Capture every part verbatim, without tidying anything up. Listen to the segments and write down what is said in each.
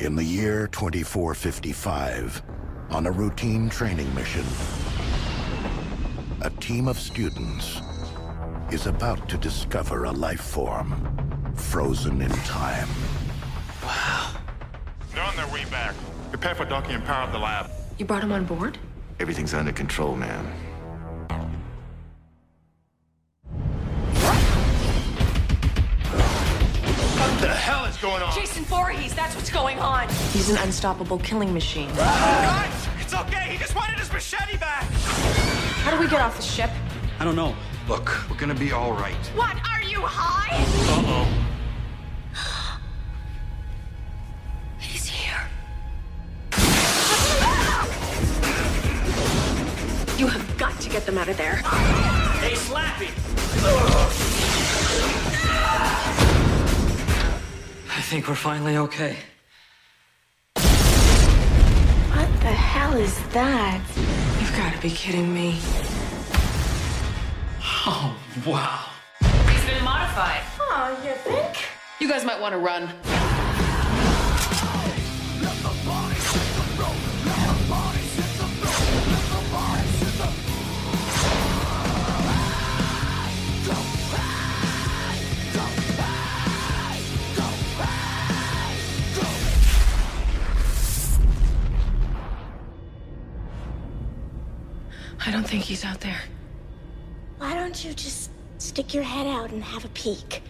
In the year twenty-four fifty-five, on a routine training mission, a team of students is about to discover a life form frozen in time. Wow. They're on their way back. Prepare for Dokken and power up the lab. You brought him on board? Everything's under control, ma'am. What the hell is going on? Jason Voorhees, that's what's going on. He's an unstoppable killing machine. Ah! Guys, it's okay. He just wanted his machete back. How do we get off the ship? I don't know. Look, we're gonna be all right. What? Are you high? Uh-oh. You have got to get them out of there. Hey, Slappy! I think we're finally okay. What the hell is that? You've got to be kidding me. Oh, wow. He's been modified. Oh, you think? You guys might want to run. I don't think he's out there. Why don't you just stick your head out and have a peek?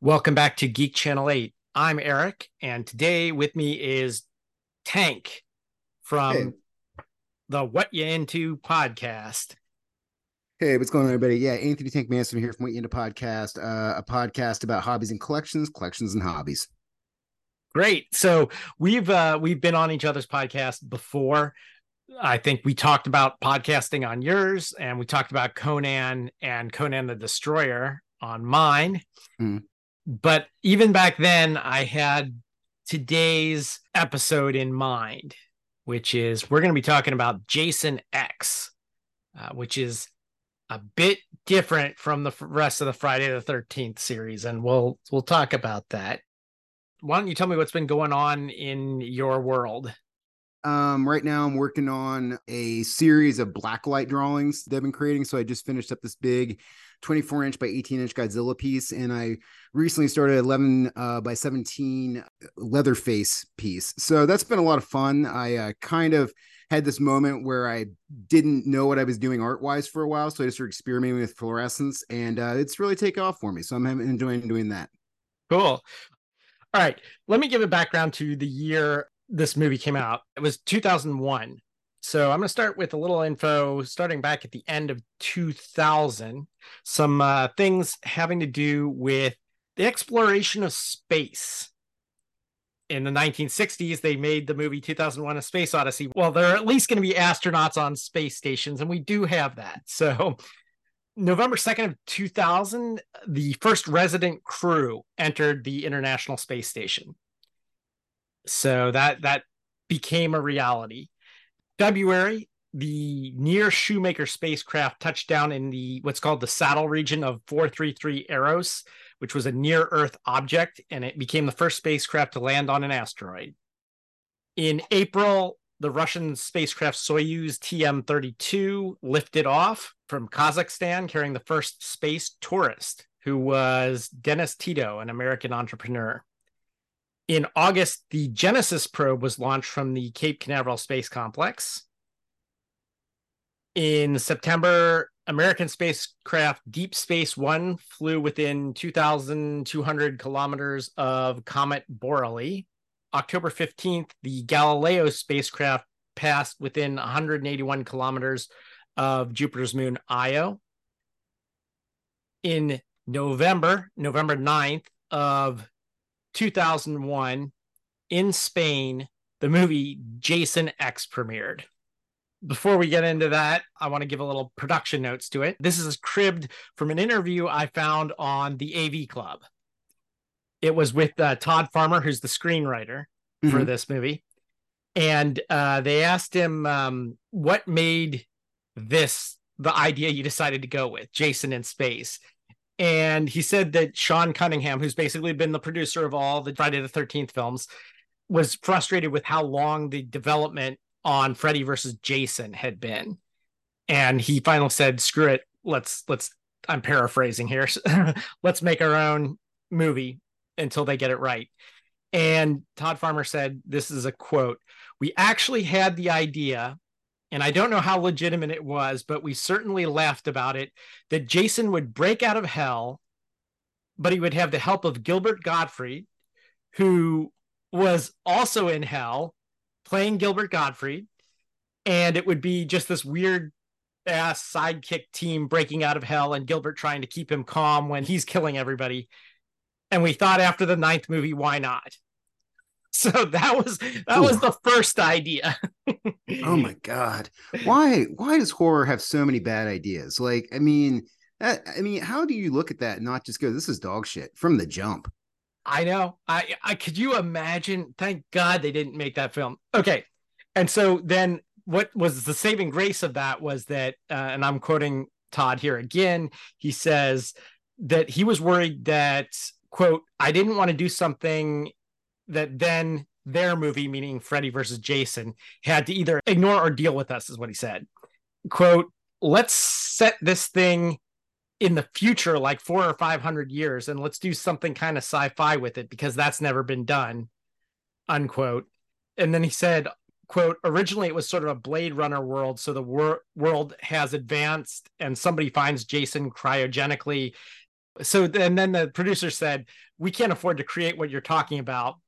Welcome back to Geek Channel eight. I'm Eric, and today with me is Tank from... Hey. The What You Into Podcast. Hey, what's going on, everybody? Yeah, Anthony Tank Manson here from What You Into Podcast, uh, a podcast about hobbies and collections, collections and hobbies. Great. So we've uh, we've been on each other's podcast before. I think we talked about podcasting on yours, and we talked about Conan and Conan the Destroyer on mine. Mm. But even back then, I had today's episode in mind, which is we're going to be talking about Jason X, uh, which is a bit different from the rest of the Friday the thirteenth series, and we'll we'll talk about that. Why don't you tell me what's been going on in your world? Um, right now I'm working on a series of blacklight drawings that I've been creating, so I just finished up this big twenty-four inch by eighteen inch Godzilla piece, and I recently started eleven by seventeen Leatherface piece. So that's been a lot of fun. I uh, kind of had this moment where I didn't know what I was doing art wise for a while, so I just started experimenting with fluorescence, and uh, it's really taken off for me. So I'm enjoying doing that. Cool. All right, let me give a background to the year this movie came out. It was two thousand one. So I'm going to start with a little info starting back at the end of two thousand, some uh, things having to do with the exploration of space. In the nineteen sixties, they made the movie two thousand one A Space Odyssey. Well, there are at least going to be astronauts on space stations, and we do have that. So November second of two thousand, the first resident crew entered the International Space Station. So that that became a reality. February, the near Shoemaker spacecraft touched down in the what's called the saddle region of four thirty-three Eros, which was a near-Earth object, and it became the first spacecraft to land on an asteroid. In April, the Russian spacecraft Soyuz T M thirty-two lifted off from Kazakhstan, carrying the first space tourist, who was Dennis Tito, an American entrepreneur. In August, the Genesis probe was launched from the Cape Canaveral Space Complex. In September, American spacecraft Deep Space One flew within two thousand two hundred kilometers of Comet Borelli. October fifteenth, the Galileo spacecraft passed within one hundred eighty-one kilometers of Jupiter's moon Io. In November, November ninth of two thousand one, in Spain, the movie Jason X premiered. Before we get into that, I want to give a little production notes to it. This is cribbed from an interview I found on the A V Club. It was with uh, Todd Farmer, who's the screenwriter mm-hmm. for this movie. And uh, they asked him, um, what made this the idea you decided to go with, Jason in Space? And he said that Sean Cunningham, who's basically been the producer of all the Friday the thirteenth films, was frustrated with how long the development on Freddy versus Jason had been. And he finally said, screw it. Let's let's I'm paraphrasing here. Let's make our own movie until they get it right. And Todd Farmer said, this is a quote, "We actually had the idea, and I don't know how legitimate it was, but we certainly laughed about it, that Jason would break out of hell, but he would have the help of Gilbert Gottfried, who was also in hell, playing Gilbert Gottfried, and it would be just this weird ass sidekick team breaking out of hell and Gilbert trying to keep him calm when he's killing everybody. And we thought after the ninth movie, why not?" So that was that Ooh. was the first idea. Oh my God. Why why does horror have so many bad ideas? Like, I mean, that, I mean, how do you look at that and not just go, this is dog shit from the jump? I know. I, I could you imagine? Thank God they didn't make that film. Okay. And so then what was the saving grace of that was that, uh, and I'm quoting Todd here again, he says that he was worried that, quote, "I didn't want to do something that then their movie," meaning Freddy versus Jason, "had to either ignore or deal with us," is what he said. Quote, "Let's set this thing in the future, like four or five hundred years, and let's do something kind of sci-fi with it because that's never been done," unquote. And then he said, quote, "Originally, it was sort of a Blade Runner world. So the wor- world has advanced and somebody finds Jason cryogenically. So, and then the producer said, we can't afford to create what you're talking about."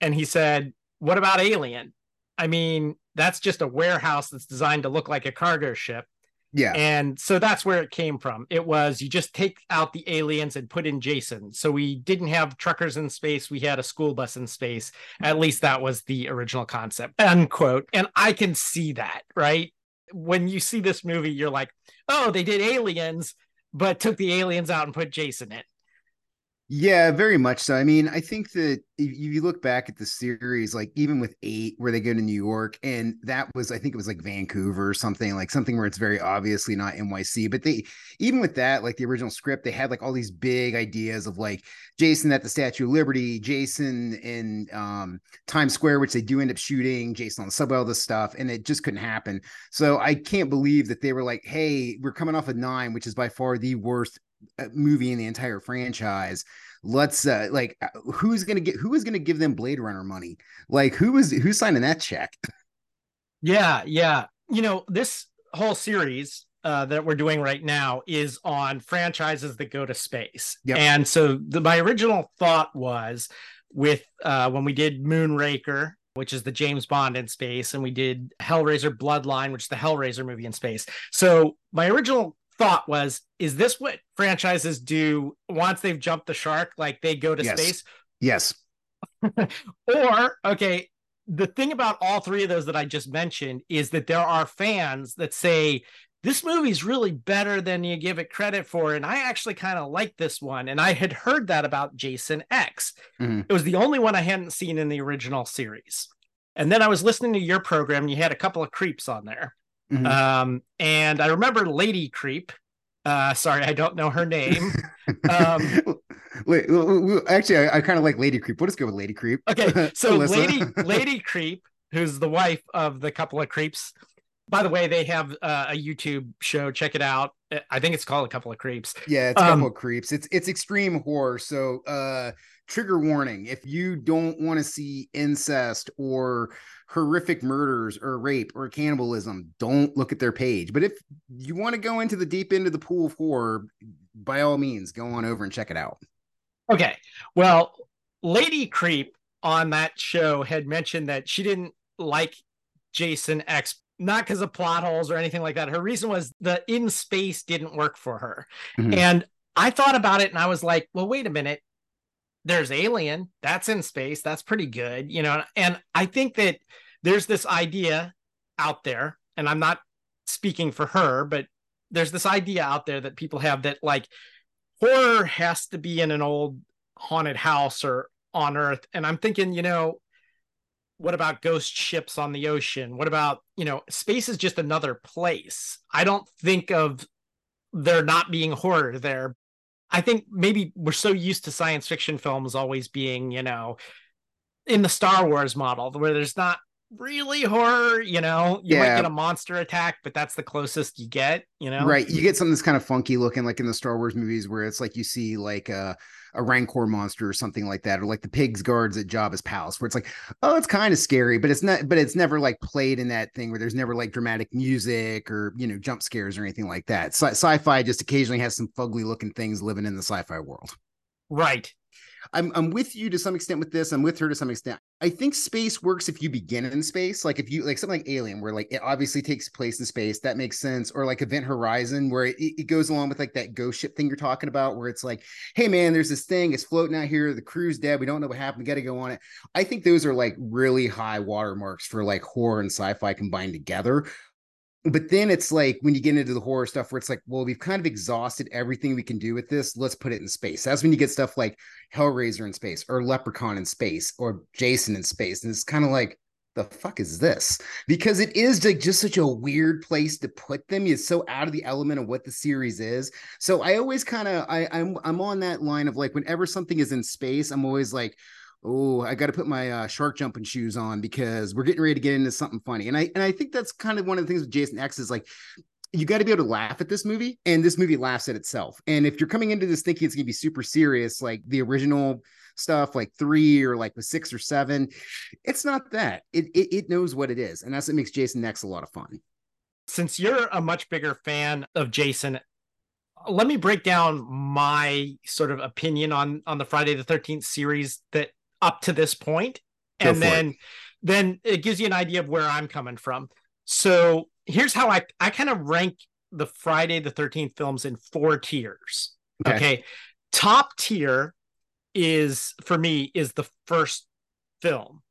And he said, "What about Alien? I mean, that's just a warehouse that's designed to look like a cargo ship." Yeah. And so that's where it came from. It was, you just take out the aliens and put in Jason. So we didn't have truckers in space. We had a school bus in space. At least that was the original concept, unquote. And I can see that, right? When you see this movie, you're like, oh, they did aliens, but took the aliens out and put Jason in. Yeah, very much so. I mean, I think that if you look back at the series, like even with eight, where they go to New York, and that was, I think it was like Vancouver or something, like something where it's very obviously not N Y C. But they, even with that, like the original script, they had like all these big ideas of like Jason at the Statue of Liberty, Jason in um, Times Square, which they do end up shooting, Jason on the subway, all this stuff, and it just couldn't happen. So I can't believe that they were like, hey, we're coming off of nine, which is by far the worst movie in the entire franchise. Let's uh, like who's gonna get who is gonna give them Blade Runner money? Like who is who's signing that check? Yeah, yeah. You know, this whole series uh, that we're doing right now is on franchises that go to space. Yep. And so the, my original thought was with uh, when we did Moonraker, which is the James Bond in space, and we did Hellraiser Bloodline, which is the Hellraiser movie in space. So my original thought was, is this what franchises do once they've jumped the shark? Like they go to yes. space? Yes. Or, okay, the thing about all three of those that I just mentioned is that there are fans that say, this movie's really better than you give it credit for. And I actually kind of like this one. And I had heard that about Jason X. Mm-hmm. It was the only one I hadn't seen in the original series. And then I was listening to your program and you had A Couple of Creeps on there. Mm-hmm. Um, and I remember Lady Creep. Uh, sorry, I don't know her name. Um, actually, I, I kind of like Lady Creep. What is good with Lady Creep? Okay, so Lady Lady Creep, who's the wife of the Couple of Creeps. By the way, they have uh, a YouTube show. Check it out. I think it's called A Couple of Creeps. Yeah, it's a um, couple of creeps. It's it's extreme horror. So uh, trigger warning: if you don't want to see incest or horrific murders or rape or cannibalism, don't look at their page. But if you want to go into the deep end of the pool of horror, by all means, go on over and check it out. Okay. Well, Lady Creep on that show had mentioned that she didn't like Jason X, not because of plot holes or anything like that. Her reason was the in space didn't work for her. Mm-hmm. And I thought about it and I was like, well, wait a minute. There's Alien, that's in space, that's pretty good, you know. And I think that there's this idea out there, and I'm not speaking for her, but there's this idea out there that people have that like horror has to be in an old haunted house or on Earth. And I'm thinking, you know, what about ghost ships on the ocean? What about, you know, space is just another place. I don't think of there not being horror there. I think maybe we're so used to science fiction films always being, you know, in the Star Wars model where there's not really horror, you know, you yeah. might get a monster attack, but that's the closest you get, you know? Right. You get something that's kind of funky looking, like in the Star Wars movies where it's like you see like a, a Rancor monster or something like that, or like the pig's guards at Jabba's palace where it's like, oh, it's kind of scary, but it's not, but it's never like played in that thing where there's never like dramatic music or, you know, jump scares or anything like that. Sci- sci-fi just occasionally has some fugly looking things living in the sci-fi world. Right. I'm I'm with you to some extent with this. I'm with her to some extent. I think space works if you begin in space. Like if you like something like Alien, where like it obviously takes place in space, that makes sense. Or like Event Horizon, where it, it goes along with like that ghost ship thing you're talking about, where it's like, hey man, there's this thing, it's floating out here, the crew's dead, we don't know what happened, we got to go on it. I think those are like really high watermarks for like horror and sci-fi combined together. But then it's like when you get into the horror stuff where it's like, well, we've kind of exhausted everything we can do with this. Let's put it in space. That's when you get stuff like Hellraiser in space or Leprechaun in space or Jason in space. And it's kind of like, the fuck is this? Because it is like just such a weird place to put them. It's so out of the element of what the series is. So I always kind of, I'm I'm on that line of like whenever something is in space, I'm always like, oh, I got to put my uh, shark jumping shoes on because we're getting ready to get into something funny. And I and I think that's kind of one of the things with Jason X is like, you got to be able to laugh at this movie, and this movie laughs at itself. And if you're coming into this thinking it's going to be super serious, like the original stuff, like three or like the six or seven, it's not that. It, it, it knows what it is. And that's what makes Jason X a lot of fun. Since you're a much bigger fan of Jason, let me break down my sort of opinion on, on the Friday the thirteenth series that up to this point, and then it. then it gives you an idea of where I'm coming from. So here's how I, I kind of rank the Friday the thirteenth films in four tiers. Okay. okay. Top tier is, for me, is the first film.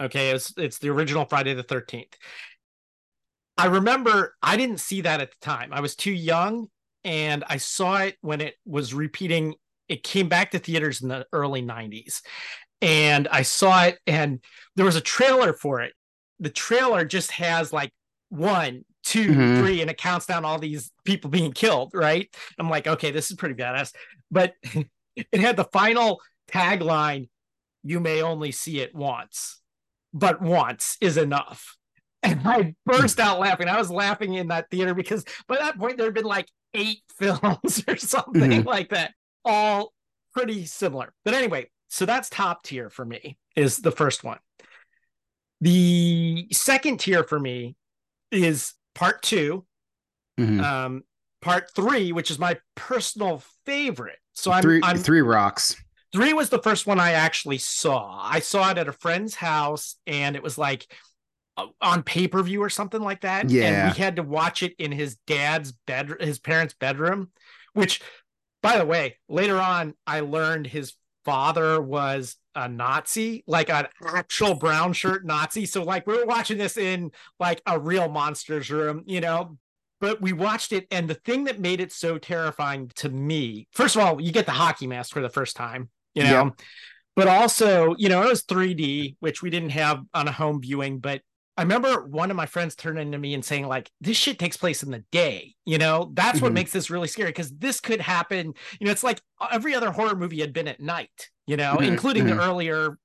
Okay. It's, it's the original Friday the thirteenth. I remember I didn't see that at the time. I was too young, and I saw it when it was repeating. It came back to theaters in the early nineties. And I saw it, and there was a trailer for it. The trailer just has like one, two, mm-hmm. three, and it counts down all these people being killed, right? I'm like, okay, this is pretty badass. But it had the final tagline, you may only see it once, but once is enough. And I burst out laughing. I was laughing in that theater because by that point, there had been like eight films or something mm-hmm. like that, all pretty similar. But anyway, so that's top tier for me, is the first one. The second tier for me is part two, mm-hmm. um, part three, which is my personal favorite. So I'm three, I'm three rocks. Three was the first one I actually saw. I saw it at a friend's house, and it was like on pay-per-view or something like that. Yeah. And we had to watch it in his dad's bed, his parents' bedroom, which, by the way, later on, I learned his father was a Nazi, like an actual brown shirt Nazi. So like we were watching this in like a real monster's room, you know, but we watched it. And the thing that made it so terrifying to me, first of all, you get the hockey mask for the first time, you know, yeah. but also, you know, it was three D, which we didn't have on a home viewing. But I remember one of my friends turning to me and saying like, this shit takes place in the day. You know, that's mm-hmm. what makes this really scary, because this could happen. You know, it's like every other horror movie had been at night, you know, mm-hmm. including mm-hmm. the earlier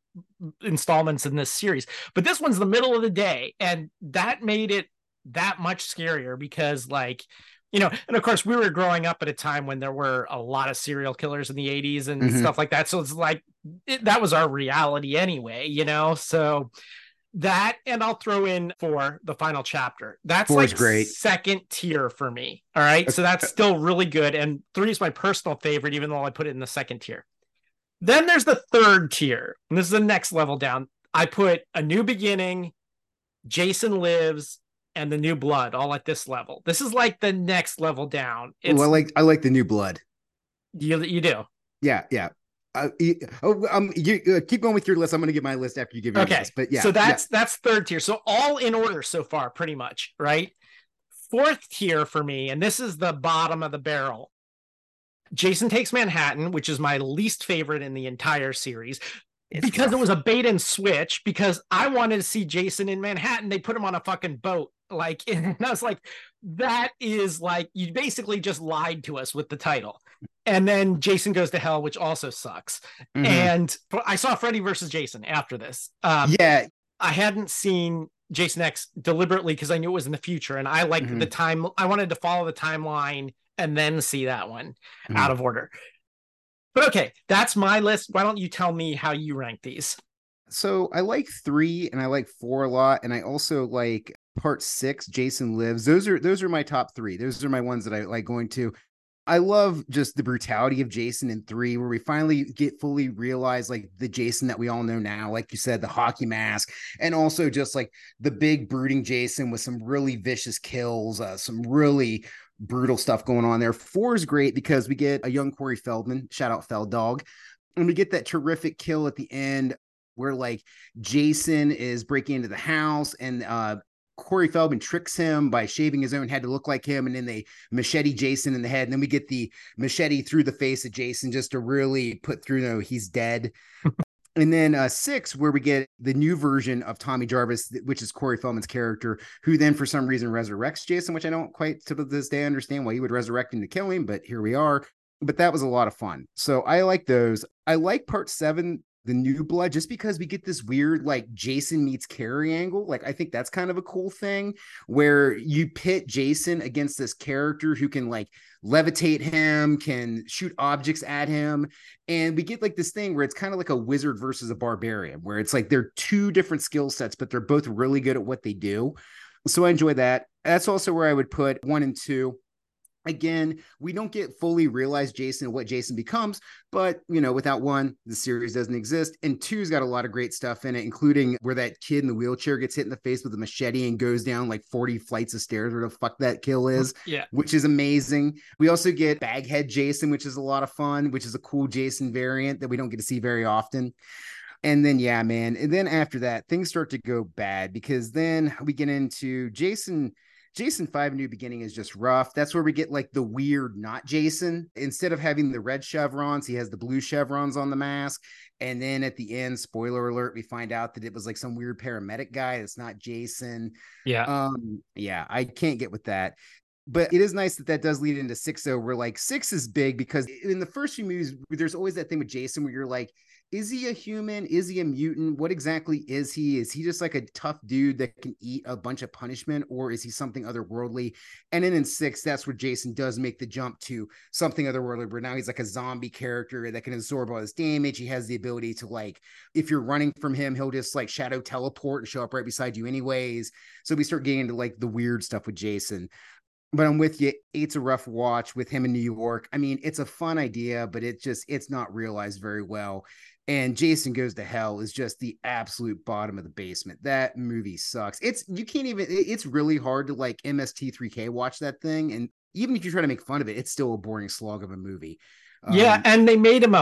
installments in this series. But this one's the middle of the day. And that made it that much scarier because like, you know, and of course we were growing up at a time when there were a lot of serial killers in the eighties and mm-hmm. stuff like that. So it's like, it, that was our reality anyway, you know, so that, and I'll throw in for the final chapter. That's Four's like great. Second tier for me. All right. Okay. So that's still really good. And three is my personal favorite, even though I put it in the second tier. Then there's the third tier. And this is the next level down. I put A New Beginning, Jason Lives, and The New Blood all at this level. This is like the next level down. It's, well, I like I like The New Blood. You, you do? Yeah. Yeah. Uh, oh, um, you uh, keep going with your list. I'm going to give my list after you give your okay. list. But yeah, so that's yeah. that's third tier. So all in order so far, pretty much, right? Fourth tier for me, and this is the bottom of the barrel. Jason Takes Manhattan, which is my least favorite in the entire series. It's because rough. It was a bait and switch, because I wanted to see Jason in Manhattan. They put him on a fucking boat. Like, and I was like, that is like, you basically just lied to us with the title. And then Jason Goes to Hell, which also sucks. Mm-hmm. And I saw Freddy versus Jason after this. Um, yeah. I hadn't seen Jason X deliberately because I knew it was in the future. And I liked mm-hmm. the time. I wanted to follow the timeline and then see that one mm-hmm. out of order. But okay, that's my list. Why don't you tell me how you rank these? So I like three and I like four a lot. And I also like part six, Jason Lives. Those are those are my top three. Those are my ones that I like going to. I love just the brutality of Jason in three, where we finally get fully realize like the Jason that we all know now, like you said, the hockey mask, and also just like the big brooding Jason with some really vicious kills, uh, some really brutal stuff going on there. Four is great because we get a young Corey Feldman, shout out Feld Dog, and we get that terrific kill at the end where like Jason is breaking into the house and uh, Corey Feldman tricks him by shaving his own head to look like him, and then they machete Jason in the head, and then we get the machete through the face of Jason just to really put through, no, he's dead. And then uh, six, where we get the new version of Tommy Jarvis, which is Corey Feldman's character, who then for some reason resurrects Jason, which I don't quite to this day understand why you would resurrect him to kill him, but here we are. But that was a lot of fun. So I like those. I like part seven, the New Blood, just because we get this weird like Jason meets Carrie angle. Like I think that's kind of a cool thing where you pit Jason against this character who can like levitate him, can shoot objects at him, and we get like this thing where it's kind of like a wizard versus a barbarian, where it's like they're two different skill sets, but they're both really good at what they do. So I enjoy that. That's also where I would put one and two. Again, we don't get fully realized Jason, what Jason becomes, but, you know, without one, the series doesn't exist. And two's got a lot of great stuff in it, including where that kid in the wheelchair gets hit in the face with a machete and goes down like forty flights of stairs, where the fuck that kill is, yeah, which is amazing. We also get Baghead Jason, which is a lot of fun, which is a cool Jason variant that we don't get to see very often. And then, yeah, man. And then after that, things start to go bad, because then we get into Jason... Jason five New Beginning is just rough. That's where we get like the weird not Jason. Instead of having the red chevrons, he has the blue chevrons on the mask. And then at the end, spoiler alert, we find out that it was like some weird paramedic guy that's not Jason. Yeah. Um, yeah, I can't get with that. But it is nice that that does lead into six, though, where like six is big, because in the first few movies, there's always that thing with Jason where you're like, is he a human? Is he a mutant? What exactly is he? Is he just like a tough dude that can eat a bunch of punishment, or is he something otherworldly? And then in six, that's where Jason does make the jump to something otherworldly, where now he's like a zombie character that can absorb all his damage. He has the ability to, like, if you're running from him, he'll just like shadow teleport and show up right beside you anyways. So we start getting into like the weird stuff with Jason. But I'm with you. Eight's a rough watch with him in New York. I mean, it's a fun idea, but it just, it's not realized very well. And Jason Goes to Hell is just the absolute bottom of the basement. That movie sucks. It's, you can't even, it's really hard to like M S T three K watch that thing. And even if you try to make fun of it, it's still a boring slog of a movie. Um, yeah. And they made him a,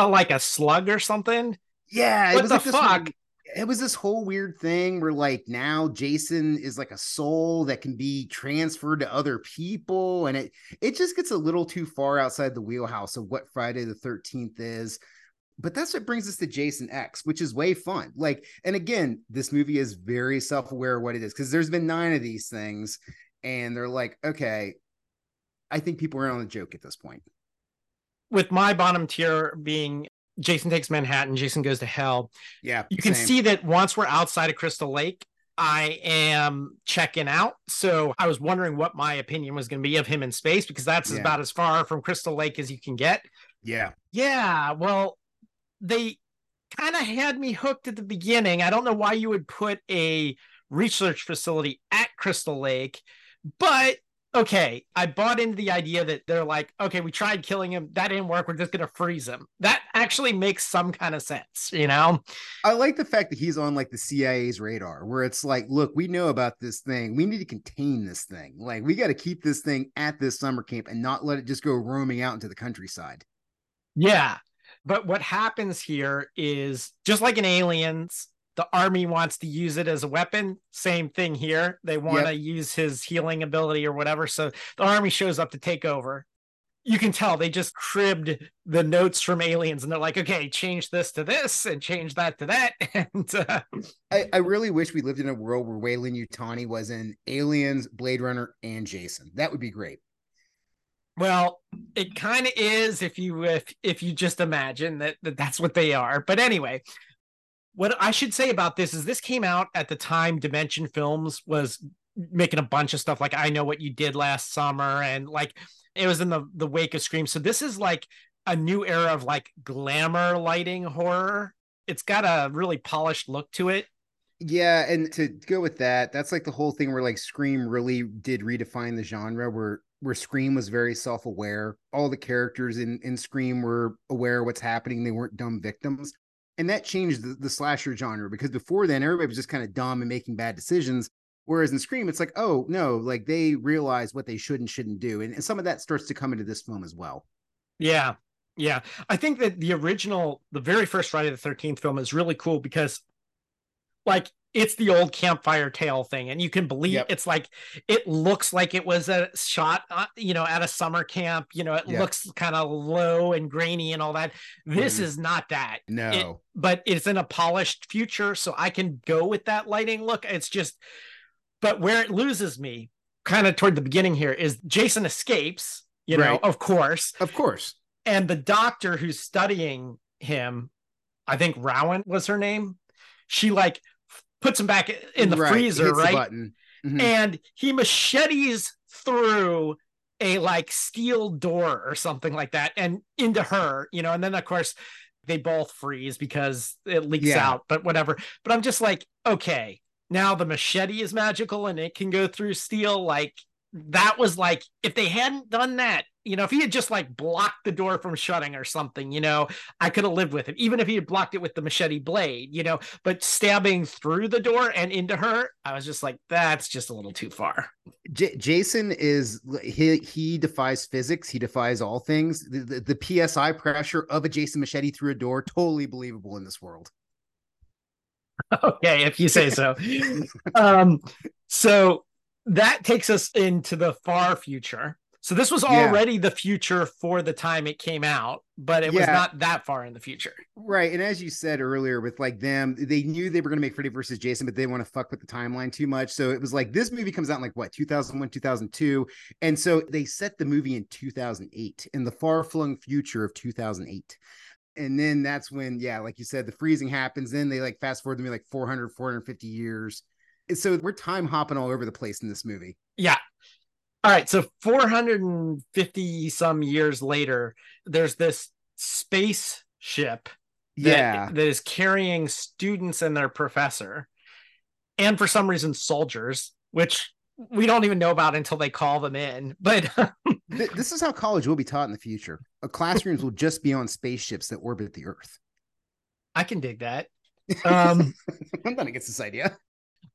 yeah. a, like a slug or something. Yeah. What it was the like fuck? This, it was this whole weird thing where like now Jason is like a soul that can be transferred to other people. And it, it just gets a little too far outside the wheelhouse of what Friday the thirteenth is. But that's what brings us to Jason X, which is way fun. Like, and again, this movie is very self-aware of what it is, because there's been nine of these things, and they're like, okay, I think people are on the joke at this point. With my bottom tier being Jason Takes Manhattan, Jason Goes to Hell. Yeah, you can same. see that once we're outside of Crystal Lake, I am checking out. So I was wondering what my opinion was going to be of him in space, because that's yeah. about as far from Crystal Lake as you can get. Yeah. Yeah. Well, they kind of had me hooked at the beginning. I don't know why you would put a research facility at Crystal Lake, but okay, I bought into the idea that they're like, okay, we tried killing him. That didn't work. We're just going to freeze him. That actually makes some kind of sense, you know? I like the fact that he's on like the C I A's radar, where it's like, look, we know about this thing. We need to contain this thing. Like, we got to keep this thing at this summer camp and not let it just go roaming out into the countryside. Yeah. But what happens here is, just like in Aliens, the army wants to use it as a weapon. Same thing here. They want yep. to use his healing ability or whatever. So the army shows up to take over. you can tell they just cribbed the notes from Aliens, and they're like, okay, change this to this and change that to that. And uh... I, I really wish we lived in a world where Weyland-Yutani was in Aliens, Blade Runner, and Jason. That would be great. Well, it kind of is if you if, if you just imagine that, that that's what they are. But anyway, what I should say about this is this came out at the time Dimension Films was making a bunch of stuff like I Know What You Did Last Summer, and like it was in the, the wake of Scream. So this is like a new era of like glamour lighting horror. It's got a really polished look to it. Yeah, and to go with that, that's like the whole thing where like Scream really did redefine the genre, where where Scream was very self-aware. All the characters in, in Scream were aware of what's happening. They weren't dumb victims. And that changed the, the slasher genre, because before then, everybody was just kind of dumb and making bad decisions. Whereas in Scream, it's like, oh, no, like they realize what they should and shouldn't do. And, and some of that starts to come into this film as well. Yeah, yeah. I think that the original, the very first Friday the thirteenth film is really cool because, like, it's the old campfire tale thing. And you can believe yep. it's like, it looks like it was a shot, uh, you know, at a summer camp. You know, it yep. looks kind of low and grainy and all that. This mm. is not that. No. It, but it's in a polished future, so I can go with that lighting look. It's just... But where it loses me kind of toward the beginning here is Jason escapes, you right. know, of course, of course. And the doctor who's studying him, I think Rowan was her name. She like puts him back in the right. freezer. Hits right. The button. Mm-hmm. And he machetes through a like steel door or something like that and into her, you know, and then of course they both freeze because it leaks yeah. out, but whatever. But I'm just like, okay. Now the machete is magical and it can go through steel. Like that was like, if they hadn't done that, you know, if he had just like blocked the door from shutting or something, you know, I could have lived with it. Even if he had blocked it with the machete blade, you know, but stabbing through the door and into her, I was just like, that's just a little too far. J- Jason is, he, he defies physics. He defies all things. The, the, the P S I pressure of a Jason machete through a door, totally believable in this world. Okay, if you say so. um, so that takes us into the far future. So this was already yeah. the future for the time it came out, but it yeah. was not that far in the future. Right. And as you said earlier with like them, they knew they were going to make Freddy versus Jason, but they didn't want to fuck with the timeline too much. So it was like this movie comes out in like what, two thousand one, two thousand two. And so they set the movie in two thousand eight, in the far-flung future of two thousand eight. And then that's when, yeah, like you said, the freezing happens. Then they like fast forward to me like four hundred, four hundred fifty years. And so we're time hopping all over the place in this movie. Yeah. All right. So four hundred fifty some years later, there's this spaceship that, yeah. that is carrying students and their professor. And for some reason, soldiers, which we don't even know about until they call them in. But this is how college will be taught in the future. Classrooms will just be on spaceships that orbit the Earth. I can dig that. Um, I'm not against this idea.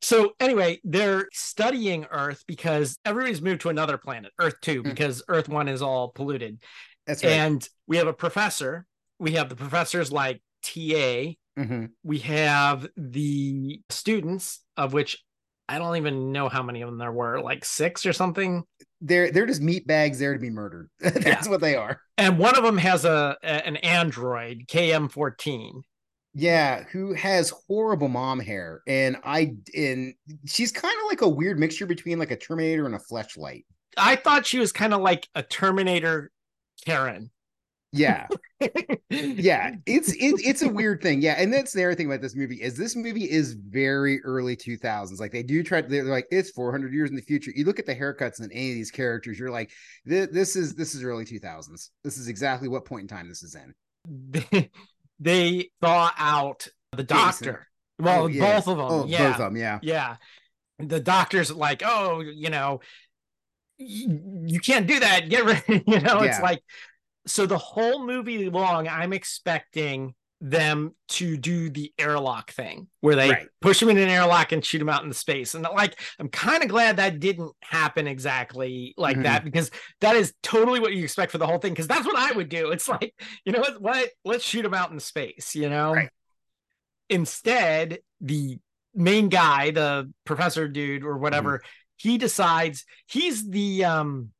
So anyway, they're studying Earth because everybody's moved to another planet, Earth two, because mm. Earth one is all polluted. That's right. And we have a professor. We have the professors like T A. Mm-hmm. We have the students, of which I don't even know how many of them there were, like six or something. They're they're just meat bags there to be murdered. That's yeah. what they are. And one of them has a, a an android, K M fourteen. Yeah, who has horrible mom hair, and I and she's kind of like a weird mixture between like a Terminator and a Fleshlight. I thought she was kind of like a Terminator Karen. Yeah. yeah. It's, it's, it's a weird thing. Yeah. And that's the other thing about this movie is this movie is very early two thousands. Like they do try to, they're like, it's four hundred years in the future. You look at the haircuts in any of these characters, you're like, this, this is, this is early two thousands. This is exactly what point in time this is in. They, they thaw out the doctor. Jason. Well, oh, yeah. both of them. Oh, yeah. Both of them. Yeah. Yeah. The doctor's like, oh, you know, you, you can't do that. Get rid You know, yeah. it's like, so the whole movie long, I'm expecting them to do the airlock thing where they right. push him in an airlock and shoot him out into space. And like, I'm kind of glad that didn't happen exactly like mm-hmm. that, because that is totally what you expect for the whole thing. Cause that's what I would do. It's like, you know what, what? Let's shoot him out in space, you know? Right. Instead, the main guy, the professor dude or whatever, mm-hmm. he decides he's the, um,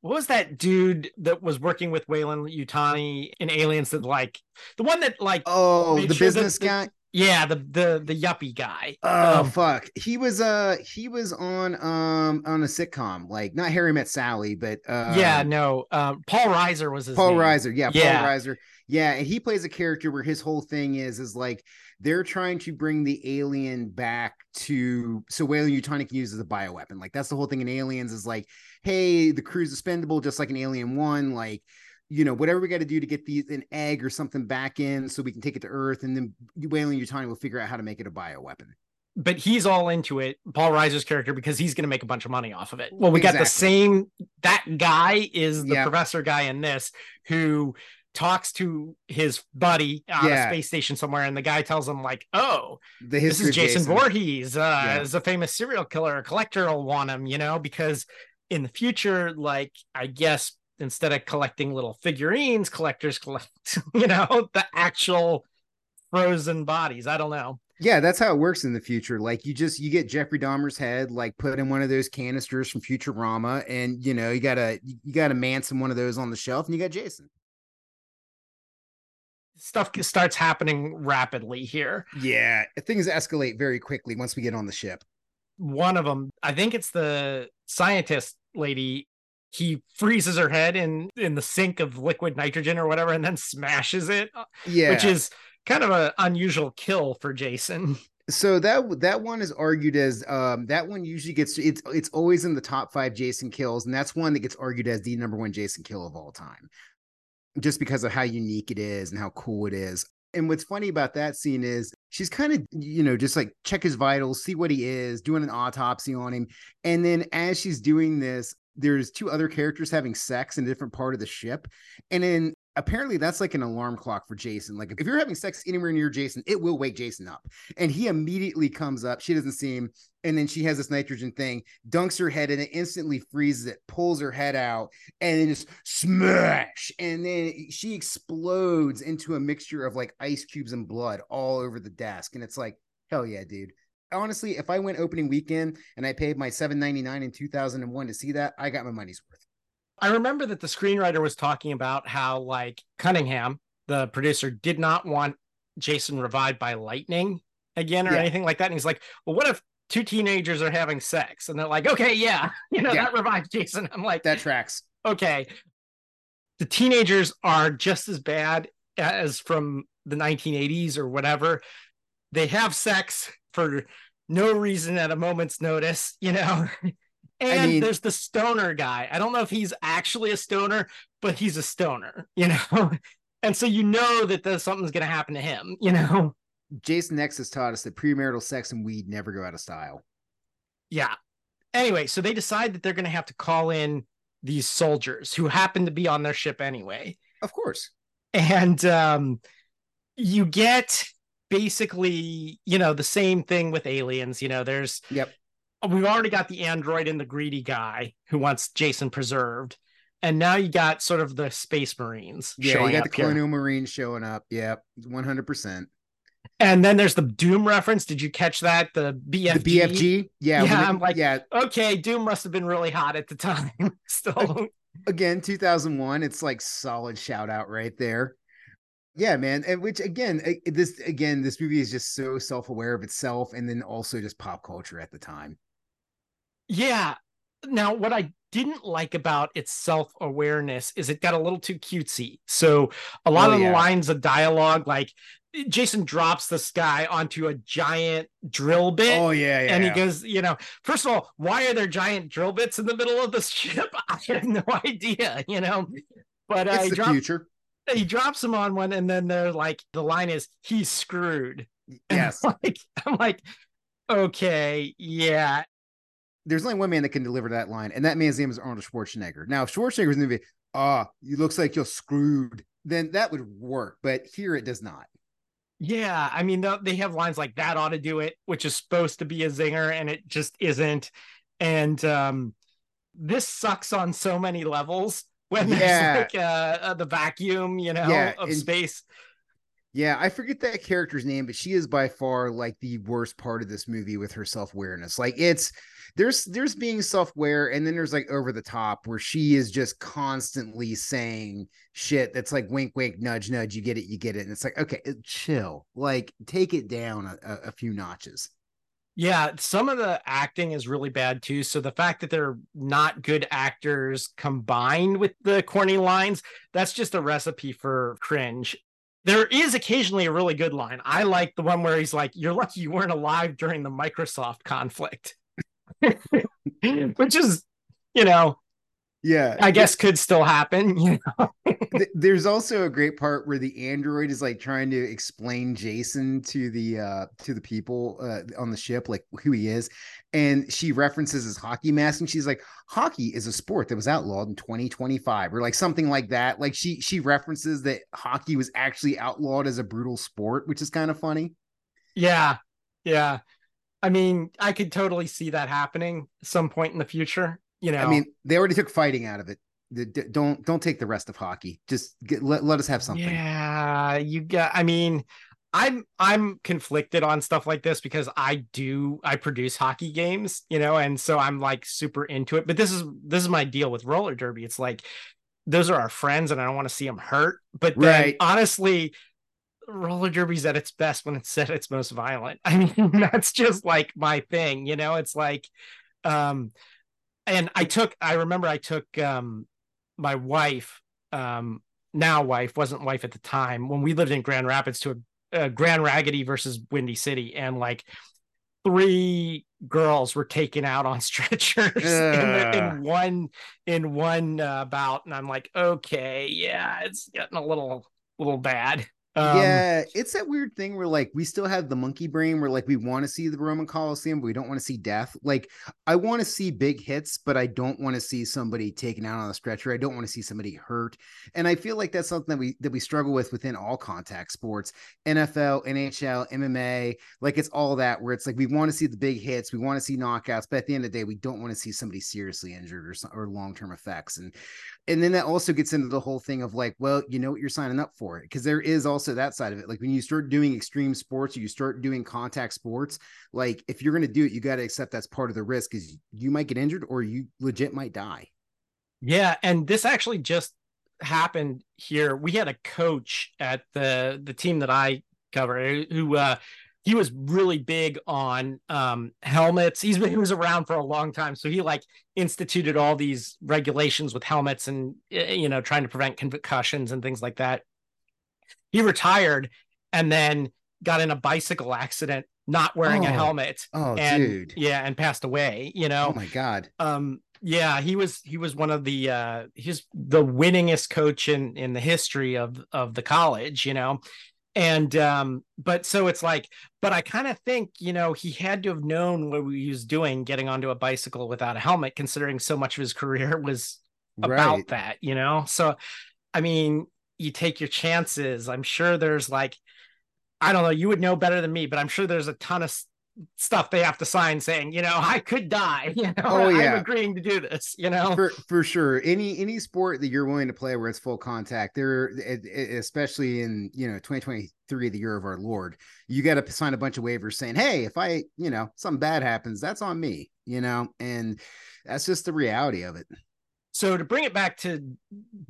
What was that dude that was working with Weyland-Yutani in Aliens that like the one that like oh the sure business that, guy that, yeah the the the yuppie guy oh um, fuck he was uh he was on um on a sitcom like not Harry Met Sally but uh yeah no uh Paul Reiser was his Paul name. Reiser yeah, yeah Paul Reiser yeah and he plays a character where his whole thing is is like they're trying to bring the alien back to so Weyland-Yutani can use as a bioweapon. Like that's the whole thing in Aliens is like, hey, the crew's expendable, just like an Alien One, like, you know, whatever we got to do to get these an egg or something back in so we can take it to Earth. And then Weyland-Yutani will figure out how to make it a bioweapon. But he's all into it, Paul Reiser's character, because he's going to make a bunch of money off of it. Well, we exactly. got the same, that guy is the yep. professor guy in this who talks to his buddy on yeah. a space station somewhere, and the guy tells him like, oh, the this is Jason, Jason. Voorhees uh, yeah. is a famous serial killer. A collector will want him, you know, because in the future, like, I guess instead of collecting little figurines, collectors collect, you know, the actual frozen bodies. I don't know. Yeah, that's how it works in the future. Like you just you get Jeffrey Dahmer's head, like put in one of those canisters from Futurama, and you know, you gotta you gotta Manson one of those on the shelf, and you got Jason. Stuff starts happening rapidly here. Yeah, things escalate very quickly once we get on the ship. One of them, I think it's the scientist lady, he freezes her head in in the sink of liquid nitrogen or whatever and then smashes it. Yeah, which is kind of an unusual kill for Jason. So that that one is argued as um that one usually gets it's it's always in the top five Jason kills, and that's one that gets argued as the number one Jason kill of all time, just because of how unique it is and how cool it is. And what's funny about that scene is she's kind of, you know, just like check his vitals, see what he is, doing an autopsy on him. And then as she's doing this, there's two other characters having sex in a different part of the ship. And then apparently that's like an alarm clock for Jason. Like if you're having sex anywhere near Jason, it will wake Jason up. And he immediately comes up. She doesn't see him. And then she has this nitrogen thing, dunks her head in it, instantly freezes it, pulls her head out, and then just smash. And then she explodes into a mixture of like ice cubes and blood all over the desk. And it's like, hell yeah, dude. Honestly, if I went opening weekend and I paid my seven ninety-nine in two thousand one to see that, I got my money's worth. I remember that the screenwriter was talking about how like Cunningham, the producer, did not want Jason revived by lightning again or yeah. anything like that. And he's like, well, what if two teenagers are having sex? And they're like, okay, yeah, you know, yeah. that revives Jason. I'm like, that tracks. Okay. The teenagers are just as bad as from the nineteen eighties or whatever. They have sex for no reason at a moment's notice, you know? And I mean, there's the stoner guy. I don't know if he's actually a stoner, but he's a stoner, you know? And so you know that there's something's going to happen to him, you know? Jason X has taught us that premarital sex and weed never go out of style. Yeah. Anyway, so they decide that they're going to have to call in these soldiers who happen to be on their ship anyway. Of course. And um, you get basically, you know, the same thing with Aliens. You know, there's... Yep. We've already got the android and the greedy guy who wants Jason preserved. And now you got sort of the space marines. Yeah, you got the colonial marines showing up. Yeah, one hundred percent. And then there's the Doom reference. Did you catch that? The B F G? The B F G? Yeah. Yeah, I'm like, yeah. okay, Doom must have been really hot at the time. Still. Again, two thousand one, it's like solid shout out right there. Yeah, man. And which again, this again, this movie is just so self-aware of itself and then also just pop culture at the time. Yeah. Now, what I didn't like about its self-awareness is it got a little too cutesy. So a lot oh, of yeah. the lines of dialogue, like Jason drops this guy onto a giant drill bit. Oh, yeah, yeah. And he yeah. goes, you know, first of all, why are there giant drill bits in the middle of the ship? I have no idea, you know. But uh, it's the dropped, future. He drops him on one, and then they're like, the line is, he's screwed. Yes. I'm like, I'm like, okay, yeah. There's only one man that can deliver that line, and that man's name is Arnold Schwarzenegger. Now, if Schwarzenegger's in the movie, ah, oh, you looks like you're screwed, then that would work, but here it does not. Yeah, I mean, they have lines like that ought to do it, which is supposed to be a zinger, and it just isn't. And um, this sucks on so many levels when yeah. there's like uh, the vacuum, you know, yeah, of and- space. Yeah, I forget that character's name, but she is by far like the worst part of this movie with her self-awareness. Like it's there's there's being self-aware, and then there's like over the top where she is just constantly saying shit that's like wink, wink, nudge, nudge. You get it, you get it. And it's like, okay, chill. Like take it down a, a few notches. Yeah, some of the acting is really bad too. So the fact that they're not good actors combined with the corny lines, that's just a recipe for cringe. There is occasionally a really good line. I like the one where he's like, "You're lucky you weren't alive during the Microsoft conflict," which is, you know, yeah, I guess could still happen. You know, there's also a great part where the android is like trying to explain Jason to the uh, to the people uh, on the ship, like who he is, and she references his hockey mask, and she's like, "Hockey is a sport that was outlawed in twenty twenty-five," or like something like that. Like she she references that hockey was actually outlawed as a brutal sport, which is kind of funny. Yeah, yeah. I mean, I could totally see that happening at some point in the future. You know, I mean, they already took fighting out of it. The, d- don't don't take the rest of hockey. Just get, let, let us have something. Yeah, you got. I mean, I'm I'm conflicted on stuff like this because I do I produce hockey games, you know, and so I'm like super into it. But this is this is my deal with roller derby. It's like those are our friends, and I don't want to see them hurt. But then, right. honestly, roller derby's at its best when it's at its most violent. I mean, that's just like my thing, you know. It's like, um. And I took, I remember I took um, my wife, um, now wife, wasn't wife at the time, when we lived in Grand Rapids to a, a Grand Raggedy versus Windy City. And like three girls were taken out on stretchers uh. in, in one, in one uh, bout. And I'm like, okay, yeah, it's getting a little, little bad. Um, yeah, it's that weird thing where like we still have the monkey brain where like we want to see the Roman Colosseum, but we don't want to see death. Like I want to see big hits, but I don't want to see somebody taken out on a stretcher. I don't want to see somebody hurt. And I feel like that's something that we that we struggle with within all contact sports, N F L, N H L, M M A. Like it's all that where it's like we want to see the big hits, we want to see knockouts, but at the end of the day, we don't want to see somebody seriously injured or or long-term effects. And and then that also gets into the whole thing of like, well, you know what you're signing up for, because there is also that side of it. Like when you start doing extreme sports or you start doing contact sports, like if you're going to do it, you got to accept that's part of the risk, because you might get injured or you legit might die. Yeah, and this actually just happened here. We had a coach at the the team that I cover who uh he was really big on um helmets. He's been, he was around for a long time, so he like instituted all these regulations with helmets and, you know, trying to prevent concussions and things like that. He retired and then got in a bicycle accident, not wearing oh. a helmet. Oh, and, dude. Yeah. And passed away, you know? Oh my God. Um, yeah, he was, he was one of the, uh, he's the winningest coach in, in the history of, of the college, you know? And, um, but so it's like, but I kind of think, you know, he had to have known what he was doing, getting onto a bicycle without a helmet, considering so much of his career was about right. that, you know? So, I mean, you take your chances. I'm sure there's like, I don't know, you would know better than me, but I'm sure there's a ton of st- stuff they have to sign saying, you know, I could die, you know, oh, yeah. I'm agreeing to do this, you know, for, for sure. Any, any sport that you're willing to play where it's full contact there, especially in, you know, twenty twenty-three, the year of our Lord, you got to sign a bunch of waivers saying, hey, if I, you know, something bad happens, that's on me, you know, and that's just the reality of it. So to bring it back to to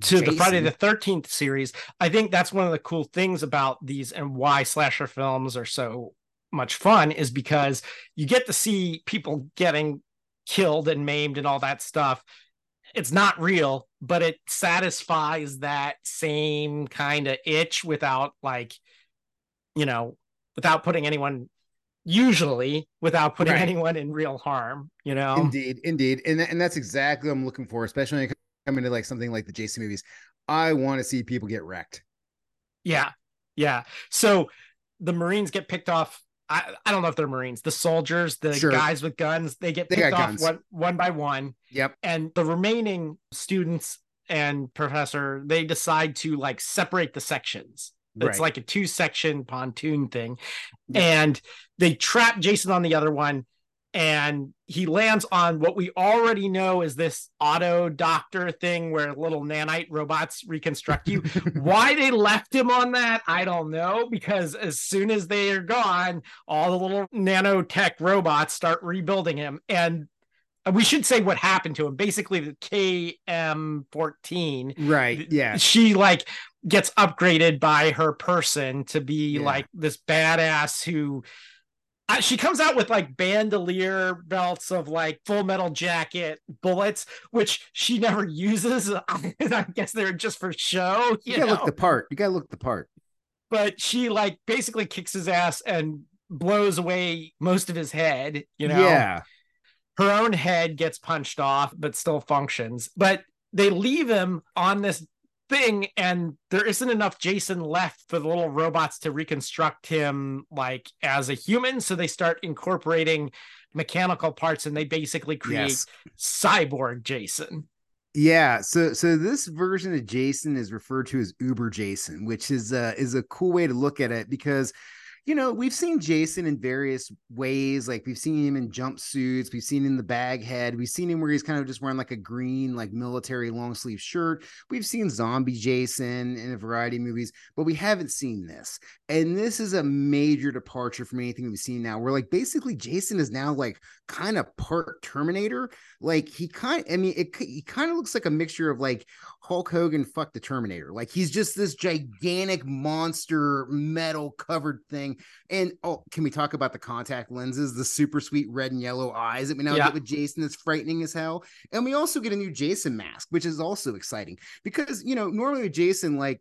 Jason. The Friday the thirteenth series, I think that's one of the cool things about these and why slasher films are so much fun is because you get to see people getting killed and maimed and all that stuff. It's not real, but it satisfies that same kind of itch without like, you know, without putting anyone usually without putting right. anyone in real harm, you know? Indeed, indeed. And, th- and that's exactly what I'm looking for, especially when I come into like something like the Jason movies. I want to see people get wrecked. Yeah, yeah. So the Marines get picked off. I, I don't know if they're Marines. The soldiers, the sure. guys with guns, they get picked they off one, one by one. Yep. And the remaining students and professor, they decide to like separate the sections. It's right. like a two section pontoon thing. Yeah. And they trap Jason on the other one. and he lands on what we already know is this auto doctor thing where little nanite robots reconstruct you. Why they left him on that, I don't know, because as soon as they are gone, all the little nanotech robots start rebuilding him. And we should say what happened to him. Basically, the K M fourteen. Right, yeah. She, like, gets upgraded by her person to be, yeah. like, this badass who... She comes out with like bandolier belts of like Full Metal Jacket bullets, which she never uses. I guess they're just for show. You, you gotta know? look the part. You gotta look the part. But she like basically kicks his ass and blows away most of his head. You know, yeah. Her own head gets punched off, but still functions. But they leave him on this thing, and there isn't enough Jason left for the little robots to reconstruct him like as a human, so they start incorporating mechanical parts, and they basically create yes. cyborg Jason. Yeah, so so this version of Jason is referred to as Uber Jason, which is uh is a cool way to look at it, because you know, we've seen Jason in various ways. Like, we've seen him in jumpsuits. We've seen him in the bag head. We've seen him where he's kind of just wearing like a green, like military long sleeve shirt. We've seen zombie Jason in a variety of movies, but we haven't seen this. And this is a major departure from anything we've seen now. We're like, basically Jason is now like kind of part Terminator. Like he kind of, I mean, it, he kind of looks like a mixture of like Hulk Hogan, fuck the Terminator. Like he's just this gigantic monster metal covered thing. And oh, can we talk about the contact lenses, the super sweet red and yellow eyes that we now yeah. get with Jason? That's frightening as hell. And we also get a new Jason mask, which is also exciting because, you know, normally with Jason, like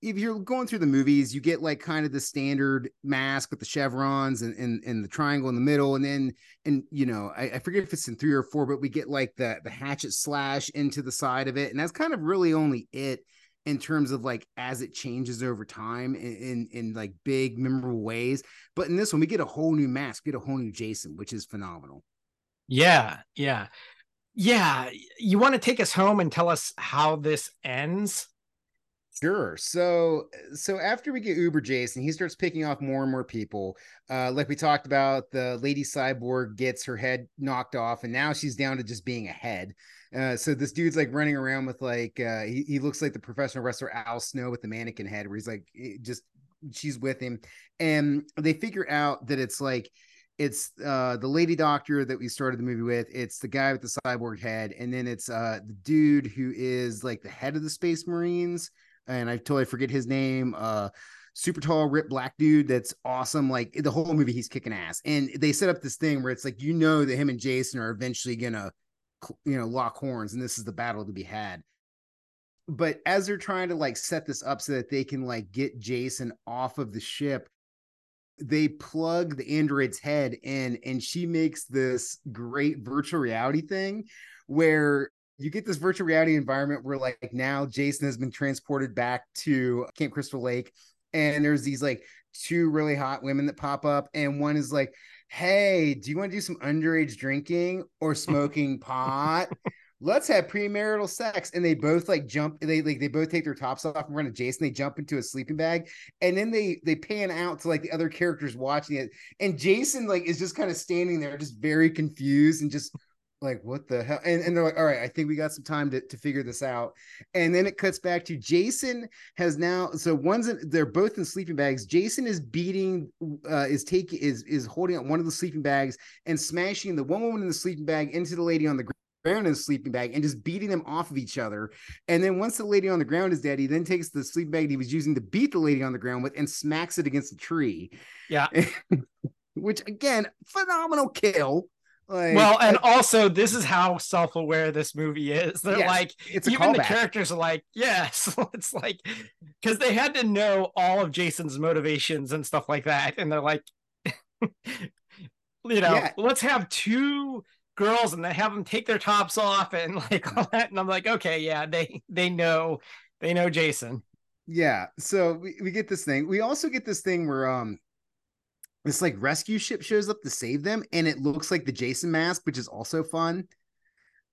if you're going through the movies, you get like kind of the standard mask with the chevrons and, and, and the triangle in the middle. And then, and you know, I, I forget if it's in three or four, but we get like the, the hatchet slash into the side of it. And that's kind of really only it in terms of like, as it changes over time in, in, in like big memorable ways. But in this one, we get a whole new mask, we get a whole new Jason, which is phenomenal. Yeah. Yeah. Yeah. You want to take us home and tell us how this ends? Sure. So, so after we get Uber Jason, he starts picking off more and more people. Uh, like we talked about, the lady cyborg gets her head knocked off, and now she's down to just being a head. Uh, so this dude's like running around with like uh, he, he looks like the professional wrestler Al Snow with the mannequin head, where he's like just she's with him, and they figure out that it's like. It's uh, the lady doctor that we started the movie with. It's the guy with the cyborg head. And then it's uh, the dude who is like the head of the Space Marines. And I totally forget his name. Uh, super tall, ripped black dude. That's awesome. Like the whole movie, he's kicking ass. And they set up this thing where it's like, you know, that him and Jason are eventually going to, you know, lock horns. And this is the battle to be had. But as they're trying to like set this up so that they can like get Jason off of the ship, they plug the android's head in, and she makes this great virtual reality thing where you get this virtual reality environment where like now Jason has been transported back to Camp Crystal Lake, and there's these like two really hot women that pop up, and one is like, hey, do you want to do some underage drinking or smoking pot? Let's have premarital sex. And they both like jump, they like they both take their tops off and run to Jason. They jump into a sleeping bag, and then they they pan out to like the other characters watching it, and Jason like is just kind of standing there just very confused and just like, what the hell? And, and they're like, all right, I think we got some time to, to figure this out. And then it cuts back to Jason has now, so one's in, they're both in sleeping bags. Jason is beating, uh, is taking, is, is holding up one of the sleeping bags and smashing the one woman in the sleeping bag into the lady on the ground in a sleeping bag, and just beating them off of each other. And then once the lady on the ground is dead, he then takes the sleeping bag that he was using to beat the lady on the ground with and smacks it against the tree. Yeah. Which again, phenomenal kill. Like, well, and I, also this is how self-aware this movie is. They're yes, like, it's even the characters are like, yes, it's like, because they had to know all of Jason's motivations and stuff like that. And they're like, you know, yeah. let's have two girls and they have them take their tops off and like all that, and I'm like, okay, yeah, they they know they know Jason. Yeah, so we, we get this thing. We also get this thing where um this like rescue ship shows up to save them, and it looks like the Jason mask, which is also fun.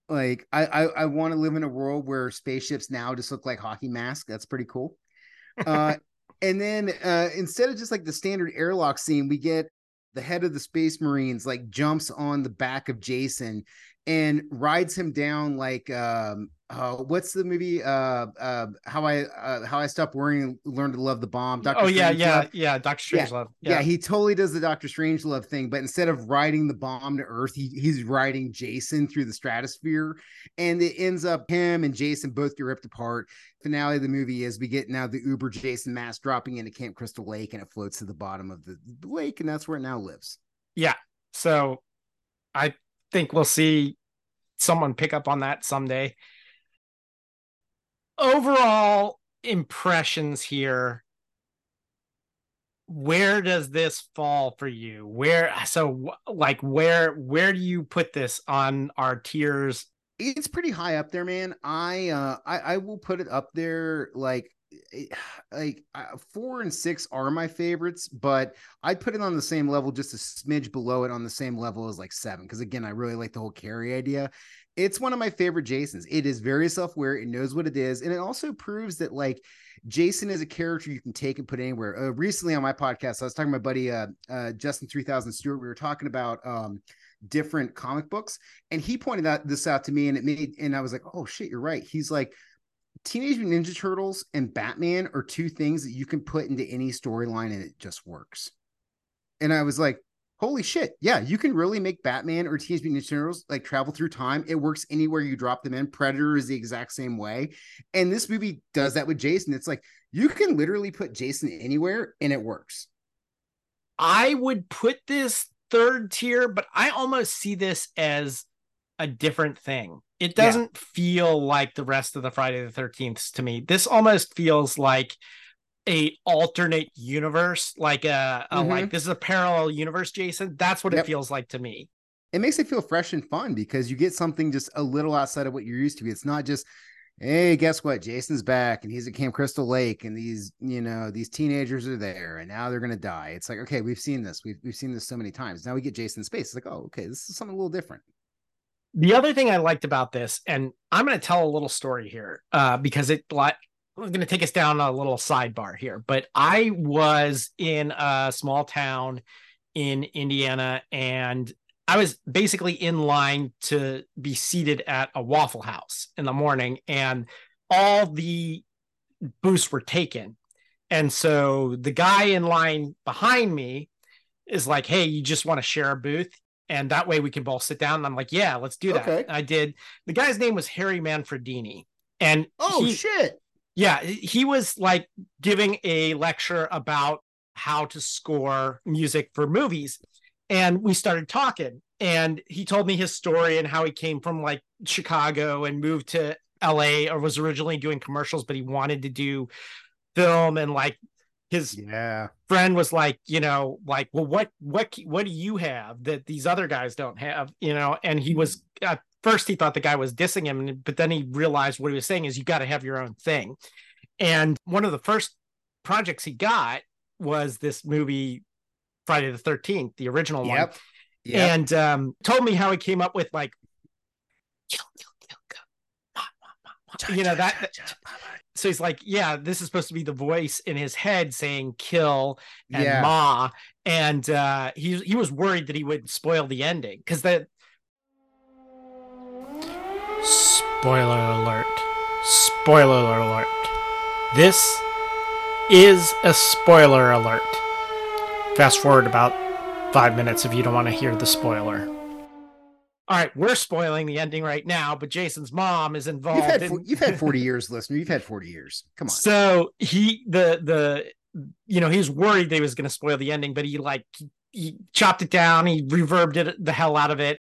Like I I, I want to live in a world where spaceships now just look like hockey masks. That's pretty cool. Uh, and then uh instead of just like the standard airlock scene, we get the head of the Space Marines, like jumps on the back of Jason and rides him down like um uh what's the movie uh uh how I uh, how I stopped worrying and learned to love the bomb. Doctor oh Strangelove. yeah yeah yeah Doctor Strangelove. Yeah. Yeah. yeah he totally does the Doctor Strangelove thing, but instead of riding the bomb to Earth, he, he's riding Jason through the stratosphere, and it ends up him and Jason both get ripped apart. Finale of the movie is we get now the Uber Jason mask dropping into Camp Crystal Lake, and it floats to the bottom of the lake, and that's where it now lives. Yeah, so I think we'll see someone pick up on that someday. Overall impressions here. Where does this fall for you? Where so like where where do you put this on our tiers? It's pretty high up there, man. I uh I, I will put it up there. Like like uh, four and six are my favorites, but I'd put it on the same level, just a smidge below it, on the same level as like seven, because again I really like the whole Carrie idea. It's one of my favorite Jasons. It is very self-aware, it knows what it is, and it also proves that like Jason is a character you can take and put anywhere. Uh, recently on my podcast I was talking to my buddy uh, uh Justin three thousand Stewart. We were talking about um different comic books, and he pointed out this out to me, and it made and I was like, oh shit, you're right. He's like, Teenage Mutant Ninja Turtles and Batman are two things that you can put into any storyline and it just works. And I was like, holy shit. Yeah, you can really make Batman or Teenage Mutant Ninja Turtles like travel through time. It works anywhere you drop them in. Predator is the exact same way. And this movie does that with Jason. It's like, you can literally put Jason anywhere and it works. I would put this third tier, but I almost see this as a different thing. It doesn't yeah. feel like the rest of the Friday the thirteenth to me. This almost feels like a alternate universe, like a, a mm-hmm. like this is a parallel universe, Jason. That's what yep. it feels like to me. It makes it feel fresh and fun because you get something just a little outside of what you're used to. It's not just, hey, guess what? Jason's back and he's at Camp Crystal Lake and these, you know, these teenagers are there and now they're going to die. It's like, okay, we've seen this. We've, we've seen this so many times. Now we get Jason in space. It's like, oh, okay, this is something a little different. The other thing I liked about this, and I'm going to tell a little story here uh, because it like, I'm going to take us down a little sidebar here, but I was in a small town in Indiana and I was basically in line to be seated at a Waffle House in the morning, and all the booths were taken. And so the guy in line behind me is like, hey, you just want to share a booth? And that way we can both sit down. And I'm like, yeah, let's do that. Okay. I did. The guy's name was Harry Manfredini. And oh, he, shit. Yeah. He was like giving a lecture about how to score music for movies. And we started talking. And he told me his story and how he came from like Chicago and moved to L A, or was originally doing commercials, but he wanted to do film, and like, his yeah. friend was like, you know, like, well, what, what, what do you have that these other guys don't have, you know? And he was, at first he thought the guy was dissing him, but then he realized what he was saying is you got to have your own thing. And one of the first projects he got was this movie, Friday the thirteenth, the original yep. one. Yep. And um, told me how he came up with like, kill, kill, kill, kill. Ma, ma, ma, ma. You know, that, that so he's like, yeah, this is supposed to be the voice in his head saying kill and yeah. ma. And uh, he, he was worried that he would spoil the ending, because that. Spoiler alert. Spoiler alert. This is a spoiler alert. Fast forward about five minutes if you don't want to hear the spoiler. All right, we're spoiling the ending right now, but Jason's mom is involved. You've had, in... you've had forty years, listener. You've had forty years. Come on. So he, the, the, you know, he was worried that he was going to spoil the ending, but he like, he chopped it down. He reverbed it the hell out of it.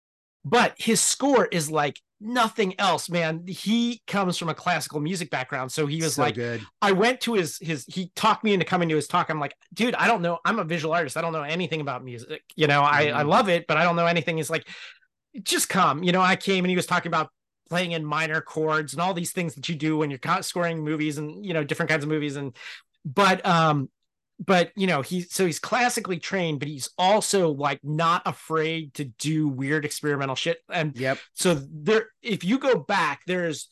But his score is like nothing else, man. He comes from a classical music background. So he was so like, good. I went to his, his, he talked me into coming to his talk. I'm like, dude, I don't know. I'm a visual artist. I don't know anything about music. You know, mm-hmm. I, I love it, but I don't know anything. He's like, just come, you know, I came and he was talking about playing in minor chords and all these things that you do when you're scoring movies and, you know, different kinds of movies. And, but, um, but, you know, he, so he's classically trained, but he's also like not afraid to do weird experimental shit. And yep. so there, if you go back, there's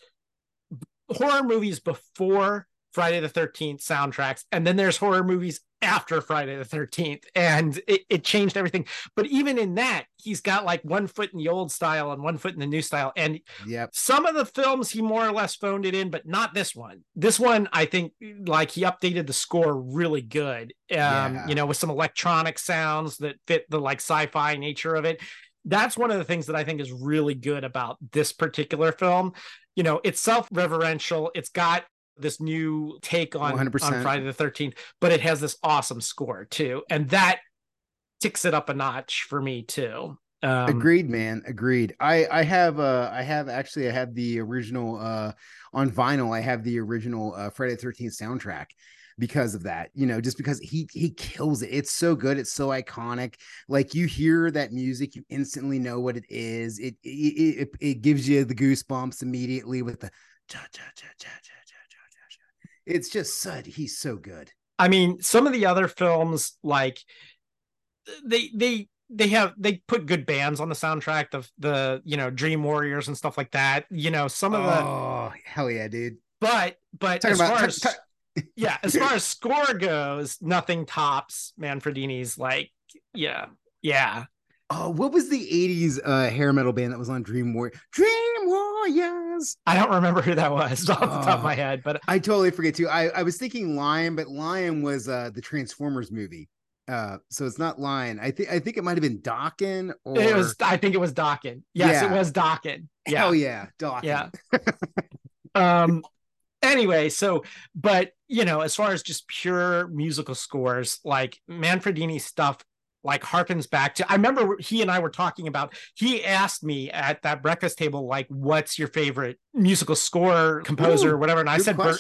horror movies before Friday the thirteenth soundtracks, and then there's horror movies after Friday the thirteenth, and it, it changed everything. But even in that, he's got like one foot in the old style and one foot in the new style. And yep, some of the films he more or less phoned it in, but not this one. This one, I think, like, he updated the score really good, um, yeah. you know, with some electronic sounds that fit the like sci-fi nature of it. That's one of the things that I think is really good about this particular film. You know, it's self-reverential. It's got this new take on, on Friday the thirteenth, but it has this awesome score too. And that ticks it up a notch for me too. Um, agreed, man. Agreed. I, I have, uh, I have actually, I have the original, uh, on vinyl. I have the original uh, Friday the thirteenth soundtrack because of that, you know, just because he, he kills it. It's so good. It's so iconic. Like, you hear that music, you instantly know what it is. It, it, it, it gives you the goosebumps immediately with the, cha, cha, cha, cha, cha. It's just sud. He's so good. I mean, some of the other films, like they they they have they put good bands on the soundtrack of the, you know, Dream Warriors and stuff like that. You know, some of the oh hell yeah, dude. But but Talking as about, far as t- t- yeah, as far as score goes, nothing tops Manfredini's. Like yeah yeah. Oh, what was the eighties uh, hair metal band that was on Dream War? Dream Warriors. I don't remember who that was off the oh, top of my head, but I totally forget too. I, I was thinking Lion, but Lion was uh, the Transformers movie, uh, so it's not Lion. I think I think it might have been Dokken. Or it was. I think it was Dokken. Yes, yeah. It was Dokken. Yeah. Hell yeah, Dokken. Yeah. um. Anyway, so but you know, as far as just pure musical scores, like Manfredini stuff, like harkens back to, I remember he and I were talking about, he asked me at that breakfast table, like, what's your favorite musical score composer Ooh, or whatever. And I said, Ber-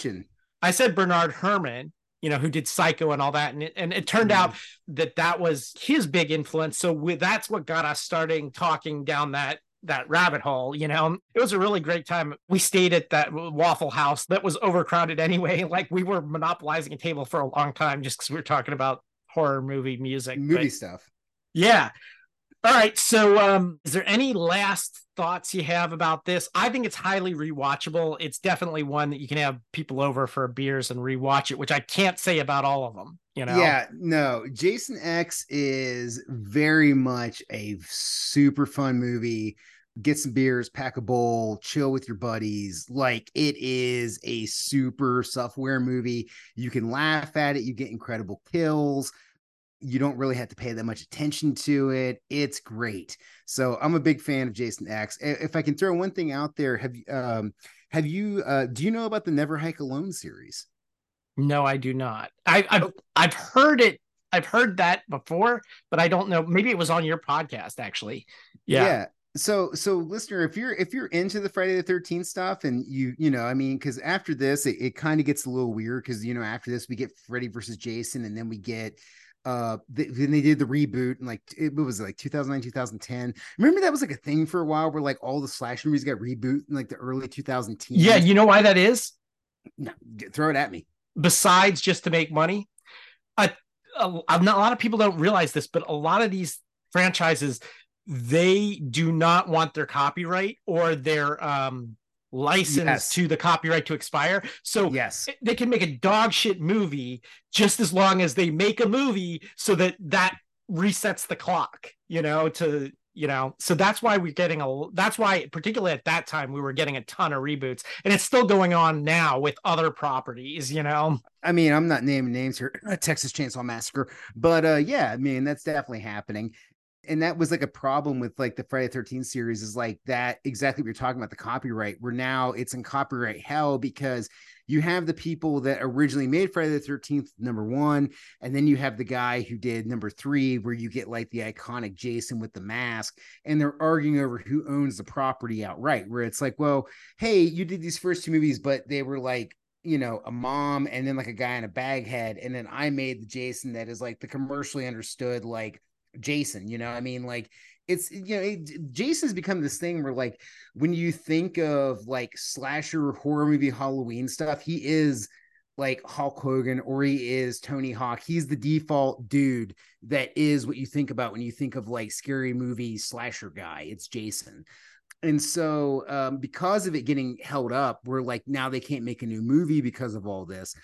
I said, Bernard Herrmann, you know, who did Psycho and all that. And it, and it turned mm. out that that was his big influence. So with, that's what got us starting talking down that, that rabbit hole. You know, it was a really great time. We stayed at that Waffle House that was overcrowded anyway. Like, we were monopolizing a table for a long time just because we were talking about horror movie music movie but, stuff yeah all right so um is there any last thoughts you have about this? I think it's highly rewatchable. It's definitely one that you can have people over for beers and rewatch it, which I can't say about all of them, you know. Yeah, no, Jason X is very much a super fun movie. Get some beers, pack a bowl, chill with your buddies. Like, it is a super self-aware movie. You can laugh at it. You get incredible kills. You don't really have to pay that much attention to it. It's great. So I'm a big fan of Jason X. If I can throw one thing out there, have you, um, have you, uh, do you know about the Never Hike Alone series? No, I do not. I, I've, I've heard it. I've heard that before, but I don't know. Maybe it was on your podcast, actually. Yeah. Yeah. So, so listener, if you're, if you're into the Friday the thirteenth stuff and you, you know, I mean, cause after this, it, it kind of gets a little weird. Cause you know, after this we get Freddy versus Jason, and then we get, uh, th- then they did the reboot, and like, it was like two thousand nine, two thousand ten. Remember that was like a thing for a while where like all the slasher movies got rebooted in like the early two thousand teens. Yeah. You know why that is? No, throw it at me. Besides just to make money. I, a, a lot of people don't realize this, but a lot of these franchises, they do not want their copyright or their um, license yes. to the copyright to expire. So yes. they can make a dog shit movie just as long as they make a movie so that that resets the clock, you know, to, you know, so that's why we're getting a, that's why particularly at that time we were getting a ton of reboots, and it's still going on now with other properties, you know? I mean, I'm not naming names here, Texas Chainsaw Massacre, but uh, yeah, I mean, that's definitely happening. And that was like a problem with like the Friday the thirteenth series, is like that exactly what you're talking about, the copyright, where now it's in copyright hell because you have the people that originally made Friday the thirteenth, number one, and then you have the guy who did number three, where you get like the iconic Jason with the mask, and they're arguing over who owns the property outright, where it's like, well, hey, you did these first two movies, but they were like, you know, a mom and then like a guy in a bag head. And then I made the Jason that is like the commercially understood, like, Jason, you know, I mean, like, it's, you know, it, Jason's become this thing where, like, when you think of like slasher horror movie Halloween stuff, he is like Hulk Hogan, or he is Tony Hawk. He's the default dude that is what you think about when you think of like scary movie slasher guy. It's Jason. And so um, because of it getting held up, we're like, now they can't make a new movie because of all this.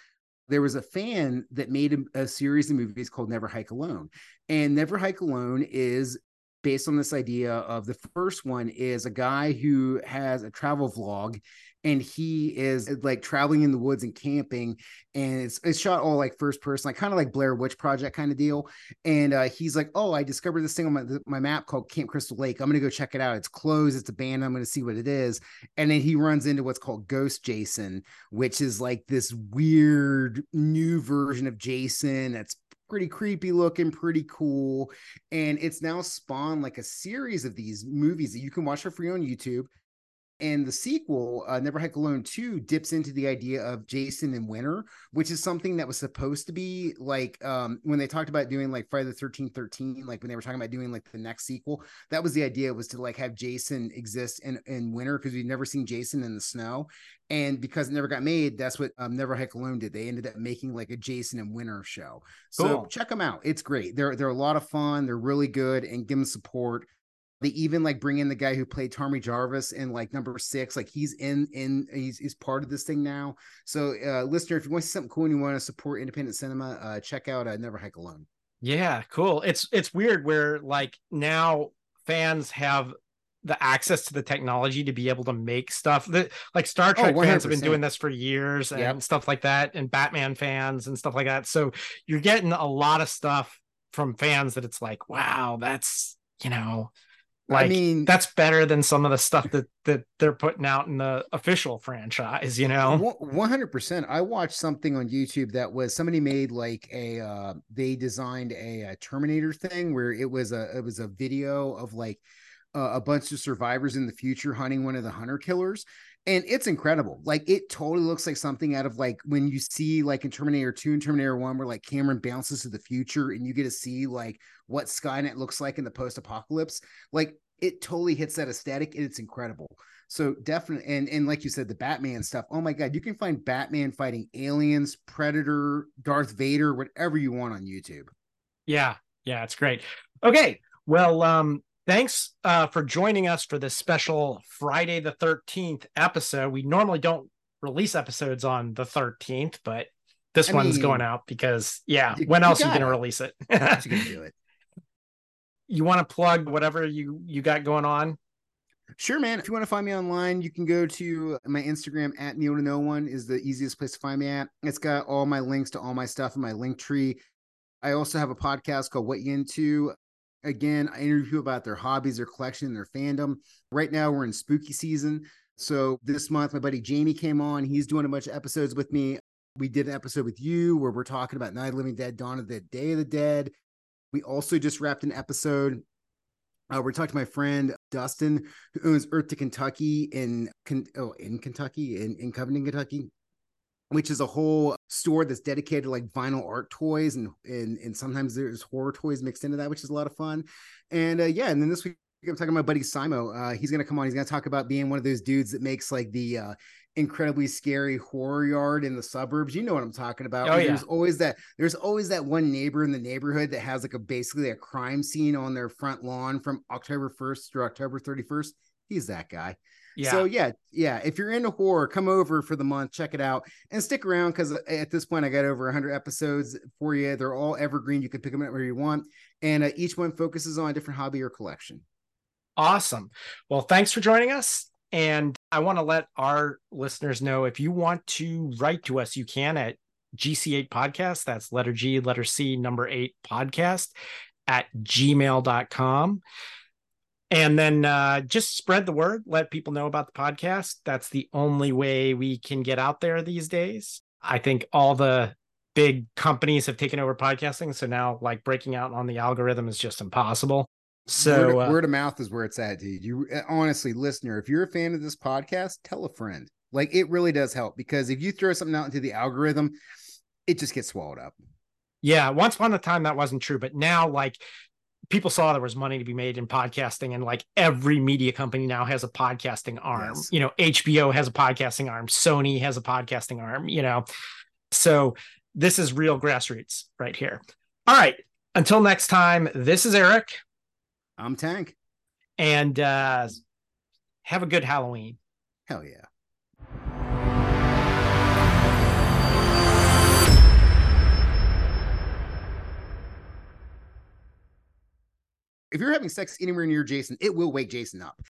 There was a fan that made a, a series of movies called Never Hike Alone. And Never Hike Alone is based on this idea of, the first one is a guy who has a travel vlog, and he is like traveling in the woods and camping, and it's it's shot all like first person, like kind of like Blair Witch Project kind of deal. And uh, he's like, oh, I discovered this thing on my, my map called Camp Crystal Lake. I'm going to go check it out. It's closed. It's abandoned. I'm going to see what it is. And then he runs into what's called Ghost Jason, which is like this weird new version of Jason that's pretty creepy looking, pretty cool. And it's now spawned like a series of these movies that you can watch for free on YouTube. And the sequel, uh, Never Hike Alone two, dips into the idea of Jason and Winter, which is something that was supposed to be like, um, when they talked about doing like Friday the thirteenth, thirteen, like when they were talking about doing like the next sequel, that was the idea, was to like have Jason exist in, in winter, because we've never seen Jason in the snow. And because it never got made, that's what um, Never Hike Alone did. They ended up making like a Jason and Winter show. So cool. Check them out. It's great. They're, they're a lot of fun. They're really good, and give them support. They even like bring in the guy who played Tommy Jarvis in like number six, like he's in, in he's, he's part of this thing now. So uh, listener, if you want to see something cool and you want to support independent cinema, uh, check out uh, Never Hike Alone. Yeah, cool. It's, it's weird where like now fans have the access to the technology to be able to make stuff that like Star Trek oh, fans have been doing this for years and yep. stuff like that. And Batman fans and stuff like that. So you're getting a lot of stuff from fans that it's like, wow, that's, you know, Like, I mean, that's better than some of the stuff that, that they're putting out in the official franchise, you know? one hundred percent. I watched something on YouTube that was, somebody made like a, uh, they designed a, a Terminator thing where it was a, it was a video of like uh, a bunch of survivors in the future hunting one of the hunter killers. And it's incredible. Like, it totally looks like something out of like when you see like in Terminator two and Terminator one, where like Cameron bounces to the future and you get to see like what Skynet looks like in the post-apocalypse. Like, it totally hits that aesthetic, and it's incredible. So definitely, and and like you said, the Batman stuff. Oh my God, you can find Batman fighting aliens, Predator, Darth Vader, whatever you want on YouTube. Yeah, yeah, it's great. Okay, well, um. Thanks uh, for joining us for this special Friday the thirteenth episode. We normally don't release episodes on the thirteenth, but this I one's mean, going out because, yeah, you, when you else are you going to release it? You can do it. You want to plug whatever you, you got going on? Sure, man. If you want to find me online, you can go to my Instagram at Neil to No One is the easiest place to find me at. It's got all my links to all my stuff in my link tree. I also have a podcast called What You Into. Again, I interview people about their hobbies, their collection, their fandom. Right now, we're in spooky season. So this month, my buddy Jamie came on. He's doing a bunch of episodes with me. We did an episode with you where we're talking about Night of the Living Dead, Dawn of the Dead, Day of the Dead. We also just wrapped an episode. Uh, we're talking to my friend Dustin, who owns Earth to Kentucky in, oh, in Kentucky, in, in Covington, Kentucky, which is a whole store that's dedicated to like vinyl art toys. And, and, and sometimes there's horror toys mixed into that, which is a lot of fun. And uh, yeah. And then this week I'm talking to my buddy Simo. Uh, he's going to come on. He's going to talk about being one of those dudes that makes like the uh, incredibly scary horror yard in the suburbs. You know what I'm talking about. Oh, yeah. There's always that, there's always that one neighbor in the neighborhood that has like a, basically a crime scene on their front lawn from October first through October thirty-first. He's that guy. Yeah. So yeah, yeah. If you're into horror, come over for the month, check it out, and stick around because at this point I got over one hundred episodes for you. They're all evergreen. You can pick them up wherever you want, and uh, each one focuses on a different hobby or collection. Awesome. Well, thanks for joining us, and I want to let our listeners know if you want to write to us, you can at G C eight podcast. That's letter G, letter C, number eight podcast at gmail dot com. And then uh, just spread the word, let people know about the podcast. That's the only way we can get out there these days. I think all the big companies have taken over podcasting. So now like breaking out on the algorithm is just impossible. So word, uh, word of mouth is where it's at, dude. You honestly, listener, if you're a fan of this podcast, tell a friend. Like, it really does help, because if you throw something out into the algorithm, it just gets swallowed up. Yeah. Once upon a time, that wasn't true. But now, like, people saw there was money to be made in podcasting, and like every media company now has a podcasting arm. Yes. You know, H B O has a podcasting arm. Sony has a podcasting arm, you know, so this is real grassroots right here. All right. Until next time, this is Eric. I'm Tank. And uh, Have a good Halloween. Hell yeah. If you're having sex anywhere near Jason, it will wake Jason up.